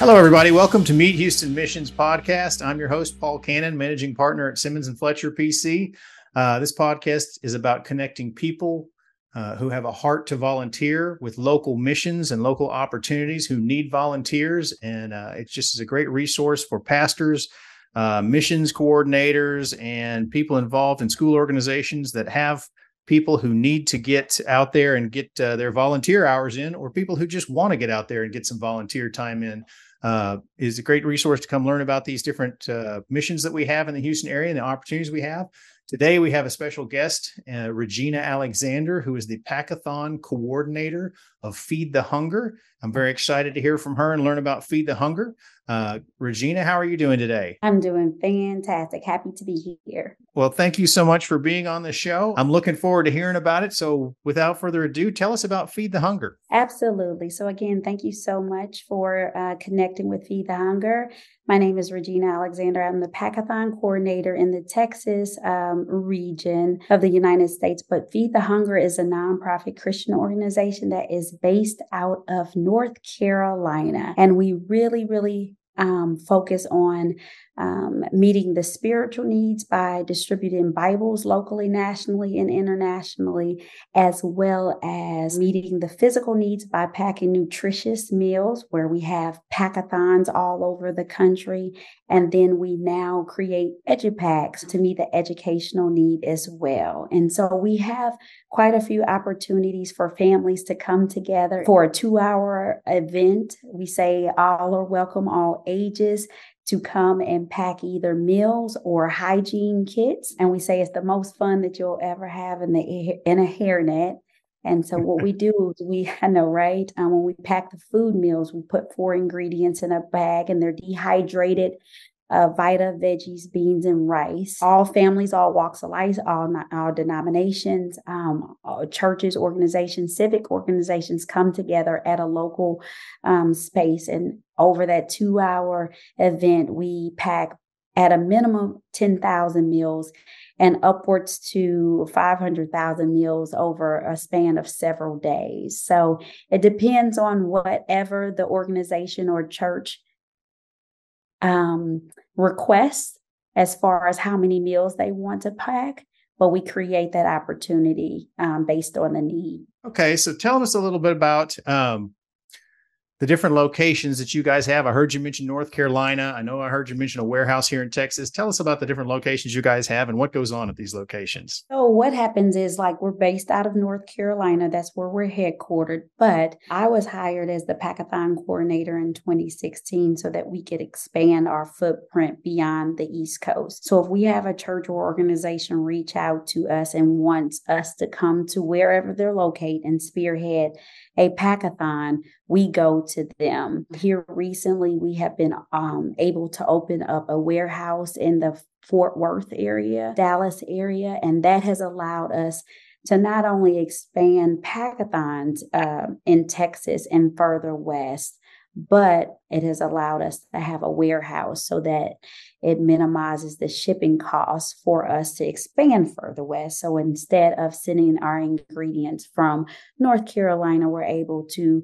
Hello, everybody. Welcome to Meet Houston Missions Podcast. I'm your host, Paul Cannon, managing partner at Simmons and Fletcher PC. This podcast is about connecting people who have a heart to volunteer with local missions and local opportunities who need volunteers. And it's just is a great resource for pastors, missions coordinators, and people involved in school organizations that have people who need to get out there and get their volunteer hours in, or people who just want to get out there and get some volunteer time in. Is a great resource to come learn about these different missions that we have in the Houston area and the opportunities we have. Today, we have a special guest, Regina Alexander, who is the Packathon coordinator of Feed the Hunger. I'm very excited to hear from her and learn about Feed the Hunger. Regina, how are you doing today? I'm doing fantastic. Happy to be here. Well, thank you so much for being on the show. I'm looking forward to hearing about it. So without further ado, tell us about Feed the Hunger. Absolutely. So again, thank you so much for connecting with Feed the Hunger. My name is Regina Alexander. I'm the Packathon coordinator in the Texas region of the United States. But Feed the Hunger is a nonprofit Christian organization that is based out of North Carolina. And we really focus on meeting the spiritual needs by distributing Bibles locally, nationally, and internationally, as well as meeting the physical needs by packing nutritious meals, where we have packathons all over the country. And then we now create EduPacks to meet the educational need as well. And so we have quite a few opportunities for families to come together for a 2-hour event. We say all are welcome, all ages, to come and pack either meals or hygiene kits. And we say it's the most fun that you'll ever have in a hairnet. And so what we do is when we pack the food meals, we put 4 ingredients in a bag, and they're dehydrated. Vita, veggies, beans, and rice. All families, all walks of life, all denominations, all churches, organizations, civic organizations come together at a local space. And over that 2-hour event, we pack at a minimum 10,000 meals and upwards to 500,000 meals over a span of several days. So it depends on whatever the organization or church requests as far as how many meals they want to pack, but we create that opportunity based on the need. Okay, so tell us a little bit about the different locations that you guys have. I heard you mention North Carolina. I know I heard you mention a warehouse here in Texas. Tell us about the different locations you guys have and what goes on at these locations. So what happens is, like, we're based out of North Carolina. That's where we're headquartered. But I was hired as the Packathon coordinator in 2016 so that we could expand our footprint beyond the East Coast. So if we have a church or organization reach out to us and wants us to come to wherever they're located and spearhead a Packathon, we go to them. Here recently, we have been able to open up a warehouse in the Fort Worth area, Dallas area, and that has allowed us to not only expand Packathons in Texas and further west, but it has allowed us to have a warehouse so that it minimizes the shipping costs for us to expand further west. So instead of sending our ingredients from North Carolina, we're able to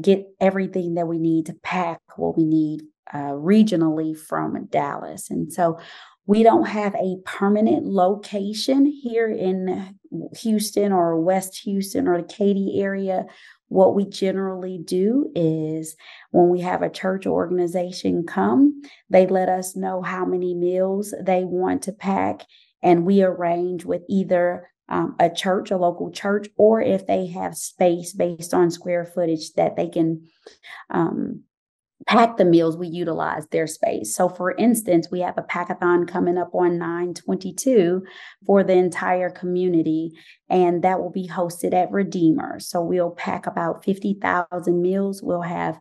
get everything that we need to pack what we need regionally from Dallas. And so we don't have a permanent location here in Houston or West Houston or the Katy area. What we generally do is when we have a church organization come, they let us know how many meals they want to pack, and we arrange with either a church, a local church, or if they have space based on square footage that they can pack the meals, we utilize their space. So for instance, we have a Packathon coming up on 9/22 for the entire community, and that will be hosted at Redeemer. So we'll pack about 50,000 meals. We'll have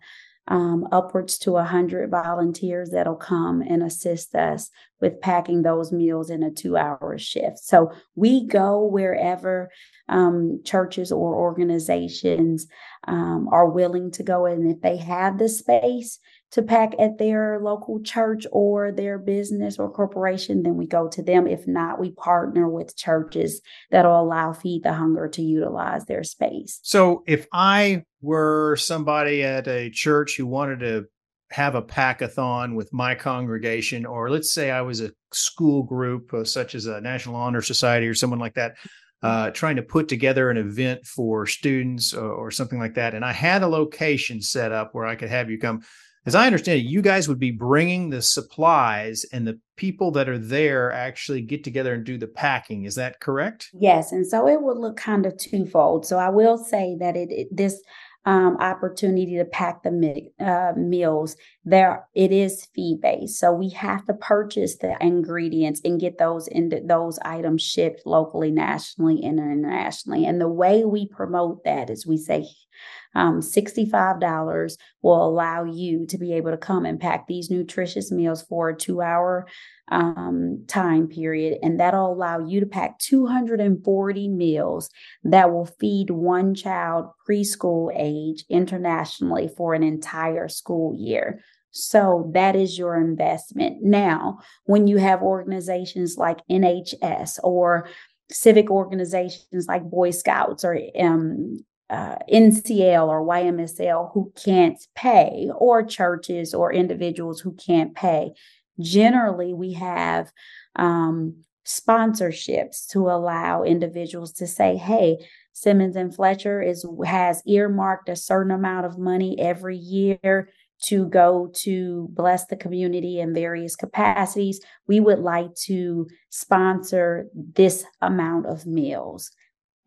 upwards to 100 volunteers that'll come and assist us with packing those meals in a 2-hour shift. So we go wherever churches or organizations are willing to go. And if they have the space to pack at their local church or their business or corporation, then we go to them. If not, we partner with churches that'll allow Feed the Hunger to utilize their space. So if I were somebody at a church who wanted to have a packathon with my congregation, or let's say I was a school group, such as a National Honor Society or someone like that, trying to put together an event for students or something like that. And I had a location set up where I could have you come. As I understand it, you guys would be bringing the supplies, and the people that are there actually get together and do the packing. Is that correct? Yes. And so it would look kind of twofold. So I will say that this opportunity to pack the meals, it is fee-based. So we have to purchase the ingredients and get those items shipped locally, nationally, and internationally. And the way we promote that is we say $65 will allow you to be able to come and pack these nutritious meals for a 2-hour time period. And that'll allow you to pack 240 meals that will feed one child preschool age internationally for an entire school year. So that is your investment. Now, when you have organizations like NHS or civic organizations like Boy Scouts or NCL or YMSL who can't pay, or churches or individuals who can't pay, generally, we have sponsorships to allow individuals to say, hey, Simmons and Fletcher has earmarked a certain amount of money every year to go to bless the community in various capacities. We would like to sponsor this amount of meals.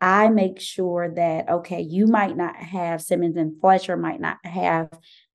I make sure that, okay, you might not have, Simmons and Fletcher might not have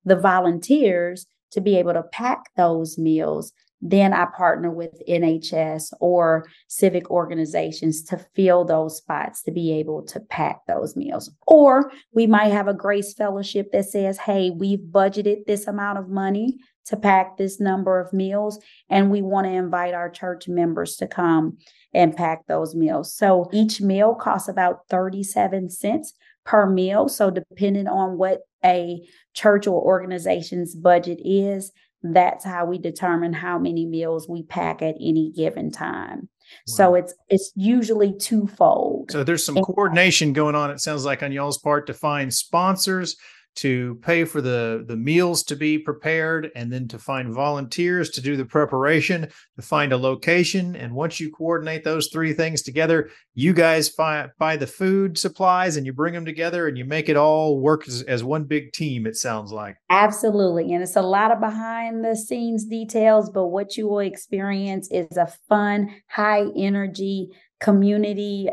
the volunteers to be able to pack those meals. Then I partner with NHS or civic organizations to fill those spots to be able to pack those meals. Or we might have a Grace Fellowship that says, hey, we've budgeted this amount of money to pack this number of meals, and we want to invite our church members to come and pack those meals. So each meal costs about 37 cents per meal. So depending on what a church or organization's budget is, that's how we determine how many meals we pack at any given time. Wow. So it's usually twofold. So there's some coordination going on, it sounds like, on y'all's part to find sponsors to pay for the meals to be prepared, and then to find volunteers to do the preparation, to find a location. And once you coordinate those three things together, you guys buy the food supplies and you bring them together and you make it all work as one big team, it sounds like. Absolutely. And it's a lot of behind the scenes details, but what you will experience is a fun, high energy, community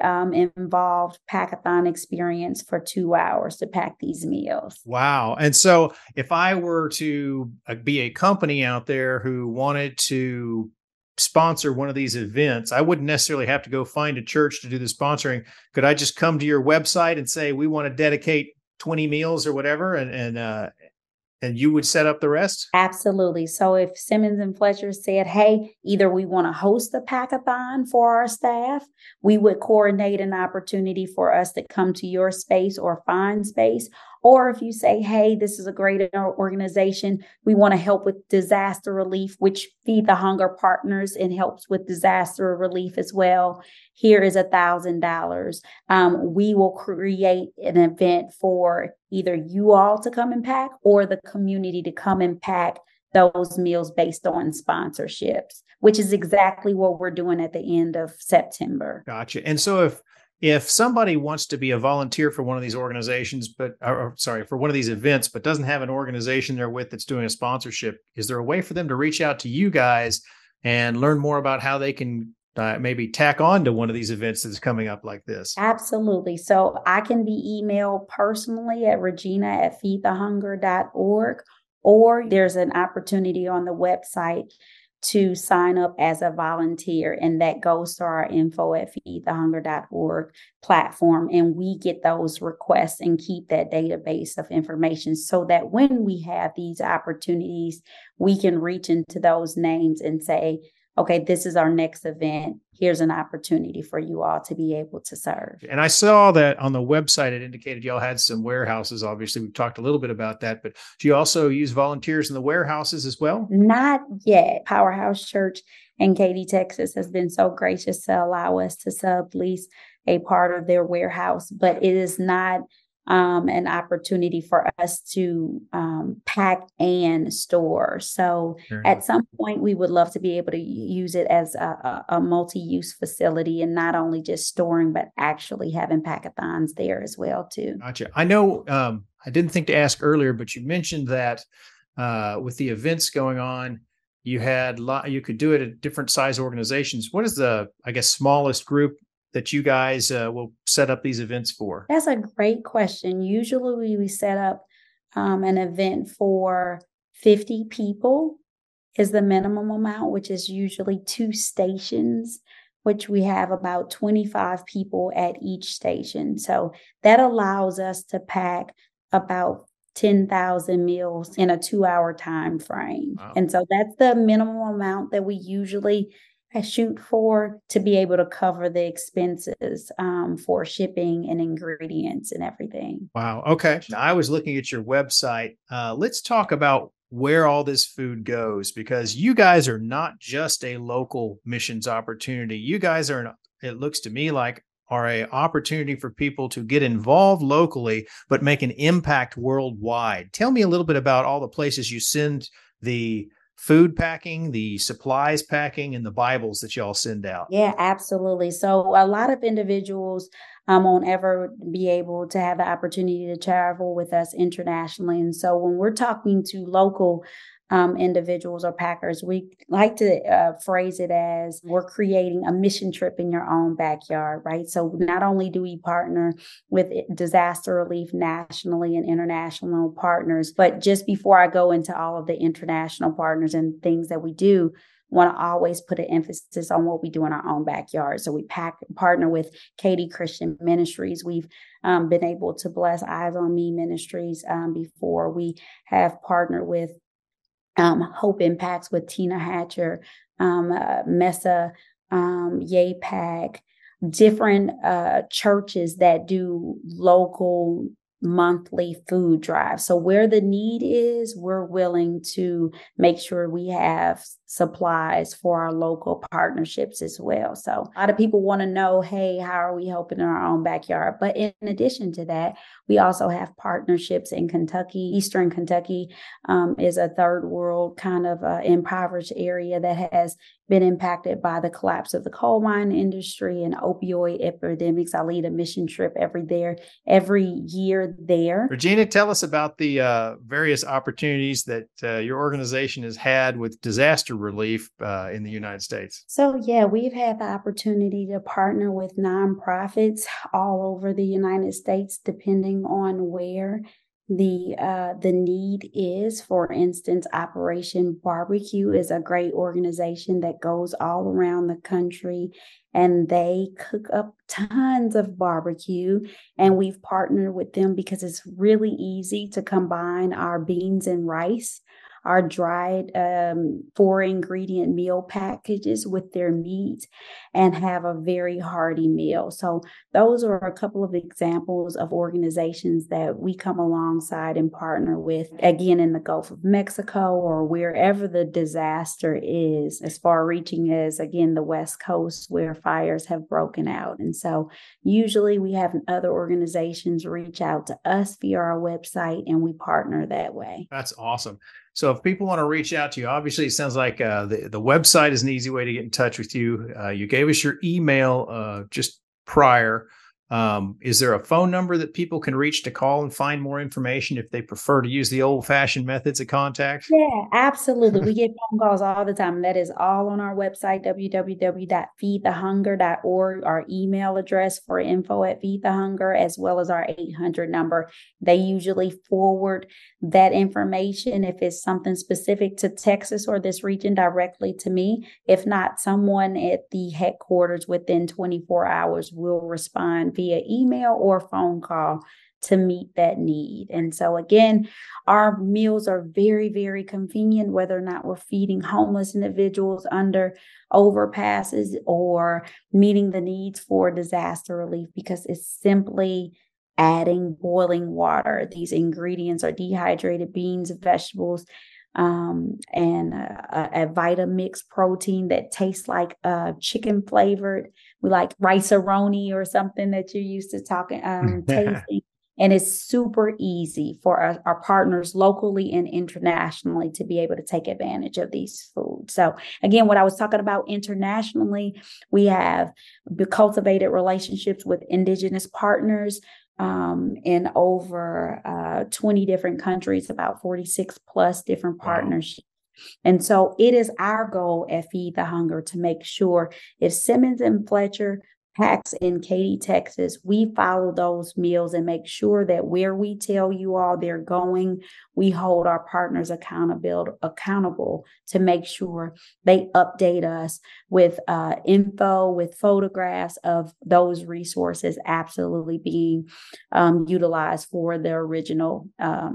involved Packathon experience for 2 hours to pack these meals. Wow. And so if I were to be a company out there who wanted to sponsor one of these events, I wouldn't necessarily have to go find a church to do the sponsoring. Could I just come to your website and say, we want to dedicate 20 meals or whatever, and you would set up the rest? Absolutely. So if Simmons and Fletcher said, hey, either we want to host a Packathon for our staff, we would coordinate an opportunity for us to come to your space or find space. Or if you say, hey, this is a great organization, we want to help with disaster relief, which Feed the Hunger partners and helps with disaster relief as well. Here is $1,000. We will create an event for either you all to come and pack or the community to come and pack those meals based on sponsorships, which is exactly what we're doing at the end of September. Gotcha. And so if somebody wants to be a volunteer for one of these organizations, for one of these events, but doesn't have an organization they're with that's doing a sponsorship, is there a way for them to reach out to you guys and learn more about how they can maybe tack on to one of these events that's coming up like this? Absolutely. So I can be emailed personally at regina@feedthehunger.org, or there's an opportunity on the website to sign up as a volunteer. And that goes to our info@feedthehunger.org platform. And we get those requests and keep that database of information so that when we have these opportunities, we can reach into those names and say, okay, this is our next event. Here's an opportunity for you all to be able to serve. And I saw that on the website, it indicated y'all had some warehouses. Obviously, we've talked a little bit about that, but do you also use volunteers in the warehouses as well? Not yet. Powerhouse Church in Katy, Texas has been so gracious to allow us to sublease a part of their warehouse, but it is not an opportunity for us to pack and store. So at some point, we would love to be able to use it as a multi-use facility, and not only just storing, but actually having packathons there as well, too. Gotcha. I know I didn't think to ask earlier, but you mentioned that with the events going on, you had you could do it at different size organizations. What is the, I guess, smallest group that you guys will set up these events for? That's a great question. Usually we set up an event for 50 people is the minimum amount, which is usually 2 stations, which we have about 25 people at each station. So that allows us to pack about 10,000 meals in a 2-hour time frame. Wow. And so that's the minimum amount that we usually shoot for to be able to cover the expenses for shipping and ingredients and everything. Wow. Okay. Now, I was looking at your website. Let's talk about where all this food goes, because you guys are not just a local missions opportunity. You guys are, it looks to me like, are an opportunity for people to get involved locally, but make an impact worldwide. Tell me a little bit about all the places you send the food packing, the supplies packing, and the Bibles that y'all send out. Yeah, absolutely. So a lot of individuals won't ever be able to have the opportunity to travel with us internationally. And so when we're talking to local individuals or packers, we like to phrase it as we're creating a mission trip in your own backyard, right? So not only do we partner with disaster relief nationally and international partners, but just before I go into all of the international partners and things that we do, want to always put an emphasis on what we do in our own backyard. So we partner with Katy Christian Ministries. We've been able to bless Eyes on Me Ministries before. We have partnered with Hope Impacts with Tina Hatcher, Mesa, YAPAC, different churches that do local monthly food drives. So where the need is, we're willing to make sure we have supplies for our local partnerships as well. So a lot of people want to know, hey, how are we helping in our own backyard? But in addition to that, we also have partnerships in Kentucky. Eastern Kentucky is a third world kind of impoverished area that has been impacted by the collapse of the coal mine industry and opioid epidemics. I lead a mission trip every year there. Regina, tell us about the various opportunities that your organization has had with disaster relief in the United States. So, yeah, we've had the opportunity to partner with nonprofits all over the United States, depending on where the need is. For instance, Operation Barbecue is a great organization that goes all around the country, and they cook up tons of barbecue. And we've partnered with them because it's really easy to combine our beans and rice, our dried 4-ingredient meal packages with their meat, and have a very hearty meal. So those are a couple of examples of organizations that we come alongside and partner with, again, in the Gulf of Mexico or wherever the disaster is, as far reaching as, again, the West Coast where fires have broken out. And so usually we have other organizations reach out to us via our website, and we partner that way. That's awesome. So if people want to reach out to you, obviously it sounds like the website is an easy way to get in touch with you. You gave us your email just prior. Is there a phone number that people can reach to call and find more information if they prefer to use the old-fashioned methods of contact? Yeah, absolutely. We get phone calls all the time. That is all on our website, www.feedthehunger.org, our email address for info@feedthehunger, as well as our 800 number. They usually forward that information, if it's something specific to Texas or this region, directly to me. If not, someone at the headquarters within 24 hours will respond via email or phone call to meet that need. And so again, our meals are very, very convenient, whether or not we're feeding homeless individuals under overpasses or meeting the needs for disaster relief, because it's simply adding boiling water. These ingredients are dehydrated beans, vegetables, and a Vitamix protein that tastes like chicken flavored. We like rice-a-roni or something that you're used to tasting. And it's super easy for our partners locally and internationally to be able to take advantage of these foods. So again, what I was talking about internationally, we have cultivated relationships with indigenous partners in over 20 different countries, about 46 plus different partnerships. And so it is our goal at Feed the Hunger to make sure if Simmons and Fletcher Packs in Katy, Texas, we follow those meals and make sure that where we tell you all they're going, we hold our partners accountable to make sure they update us with info, with photographs of those resources absolutely being utilized for their original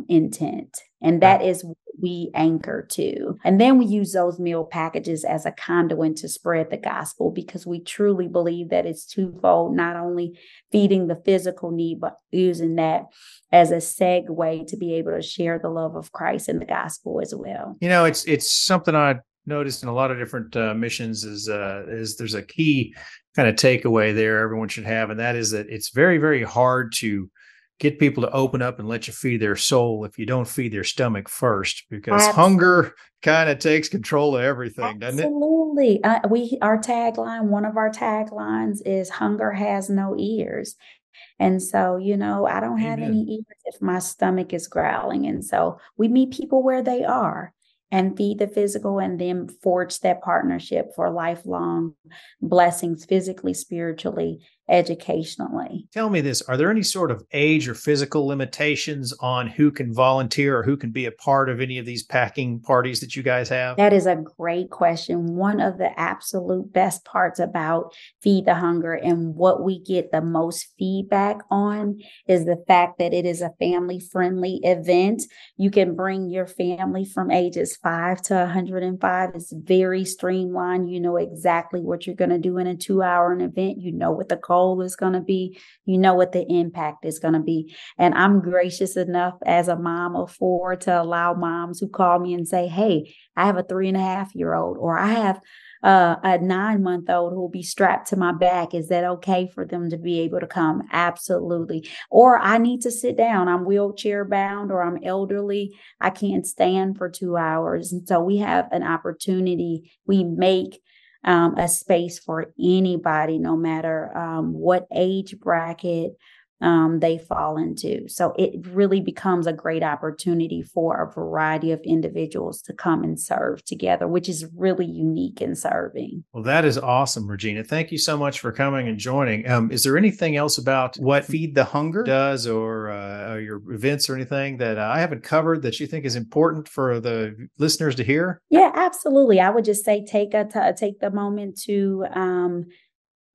intent. And that is what we anchor to. And then we use those meal packages as a conduit to spread the gospel, because we truly believe that it's twofold, not only feeding the physical need, but using that as a segue to be able to share the love of Christ and the gospel as well. You know, it's something I noticed in a lot of different missions is there's a key kind of takeaway there everyone should have. And that is that it's very, very hard to get people to open up and let you feed their soul if you don't feed their stomach first, because hunger kind of takes control of everything, doesn't it? Absolutely. Our tagline, one of our taglines is hunger has no ears. And so, you know, I don't have any ears if my stomach is growling. And so we meet people where they are and feed the physical, and then forge that partnership for lifelong blessings, physically, spiritually, educationally. Tell me this, are there any sort of age or physical limitations on who can volunteer or who can be a part of any of these packing parties that you guys have? That is a great question. One of the absolute best parts about Feed the Hunger and what we get the most feedback on is the fact that it is a family-friendly event. You can bring your family from ages 5 to 105. It's very streamlined. You know exactly what you're going to do in a 2-hour event. You know what the goal is going to be, you know what the impact is going to be. And I'm gracious enough as a mom of 4 to allow moms who call me and say, hey, I have a 3.5-year-old, or I have a 9-month-old who will be strapped to my back. Is that okay for them to be able to come? Absolutely. Or I need to sit down. I'm wheelchair bound, or I'm elderly. I can't stand for 2 hours. And so we have an opportunity. We make a space for anybody, no matter what age bracket they fall into. So it really becomes a great opportunity for a variety of individuals to come and serve together, which is really unique in serving. Well, that is awesome, Regina. Thank you so much for coming and joining. Is there anything else about what Feed the Hunger does, or your events or anything that I haven't covered that you think is important for the listeners to hear? Yeah, absolutely. I would just say take the moment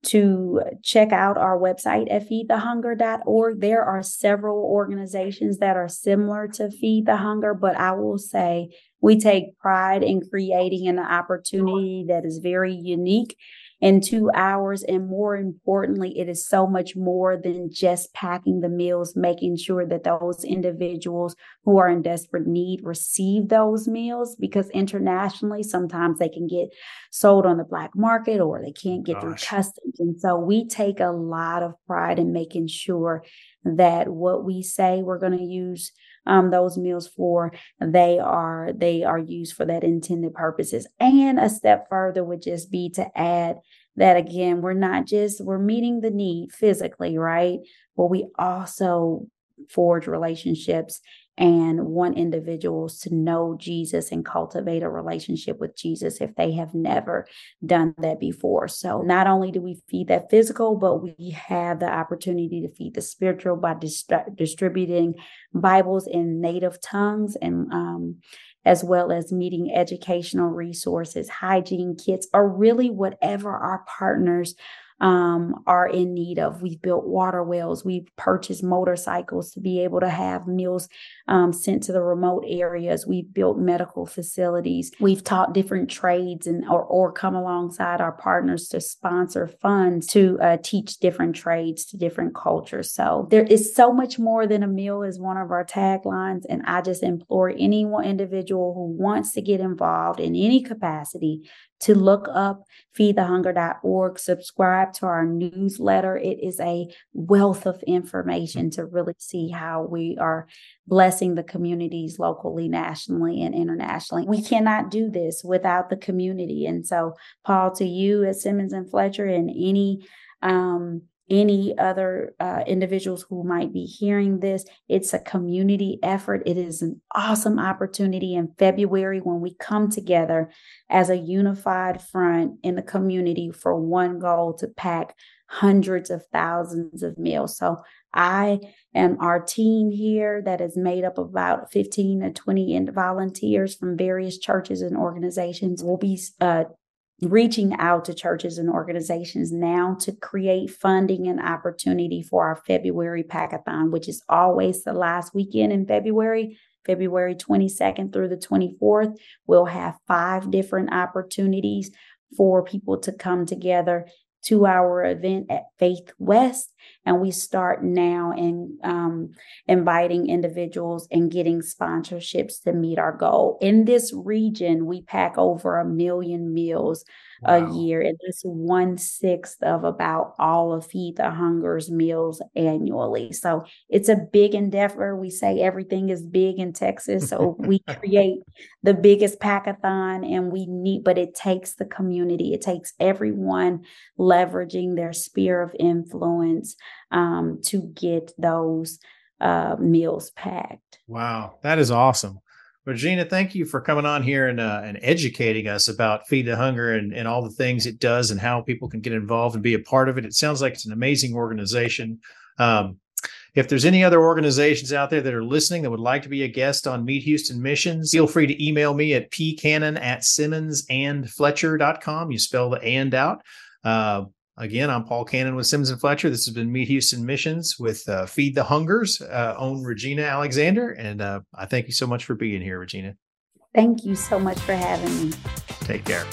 to check out our website at feedthehunger.org. There are several organizations that are similar to Feed the Hunger, but I will say we take pride in creating an opportunity that is very unique in 2 hours. And more importantly, it is so much more than just packing the meals, making sure that those individuals who are in desperate need receive those meals, because internationally, sometimes they can get sold on the black market, or they can't get through customs. And so we take a lot of pride in making sure that what we say we're going to use those meals for, they are used for that intended purposes. And a step further would just be to add that, again, we're meeting the need physically, right? But we also forge relationships and want individuals to know Jesus and cultivate a relationship with Jesus if they have never done that before. So not only do we feed that physical, but we have the opportunity to feed the spiritual by distributing Bibles in native tongues, and as well as meeting educational resources, hygiene kits, or really whatever our partners are in need of. We've built water wells. We've purchased motorcycles to be able to have meals sent to the remote areas. We've built medical facilities. We've taught different trades and or come alongside our partners to sponsor funds to teach different trades to different cultures. So there is so much more than a meal is one of our taglines. And I just implore any individual who wants to get involved in any capacity to look up feedthehunger.org, subscribe to our newsletter. It is a wealth of information to really see how we are blessing the communities locally, nationally, and internationally. We cannot do this without the community. And so, Paul, to you at Simmons and Fletcher and any other individuals who might be hearing this, it's a community effort. It is an awesome opportunity in February when we come together as a unified front in the community for one goal, to pack hundreds of thousands of meals. So I am our team here that is made up of about 15 to 20 volunteers from various churches and organizations. We'll be reaching out to churches and organizations now to create funding and opportunity for our February Packathon, which is always the last weekend in February, February 22nd through the 24th. We'll have 5 different opportunities for people to come together. 2-hour event at Faith West. And we start now in inviting individuals and getting sponsorships to meet our goal. In this region, we pack over 1 million meals a year. And that's 1/6 of about all of Feed the Hunger's meals annually. So it's a big endeavor. We say everything is big in Texas. So we create the biggest packathon, and but it takes the community. It takes everyone leveraging their sphere of influence to get those meals packed. Wow, that is awesome. Regina, thank you for coming on here and educating us about Feed the Hunger and all the things it does and how people can get involved and be a part of it. It sounds like it's an amazing organization. If there's any other organizations out there that are listening that would like to be a guest on Meet Houston Missions, feel free to email me at pcannon@simmonsandfletcher.com. You spell the and out. Again, I'm Paul Cannon with Simmons and Fletcher. This has been Meet Houston Missions with Feed the Hunger's own Regina Alexander. And I thank you so much for being here, Regina. Thank you so much for having me. Take care.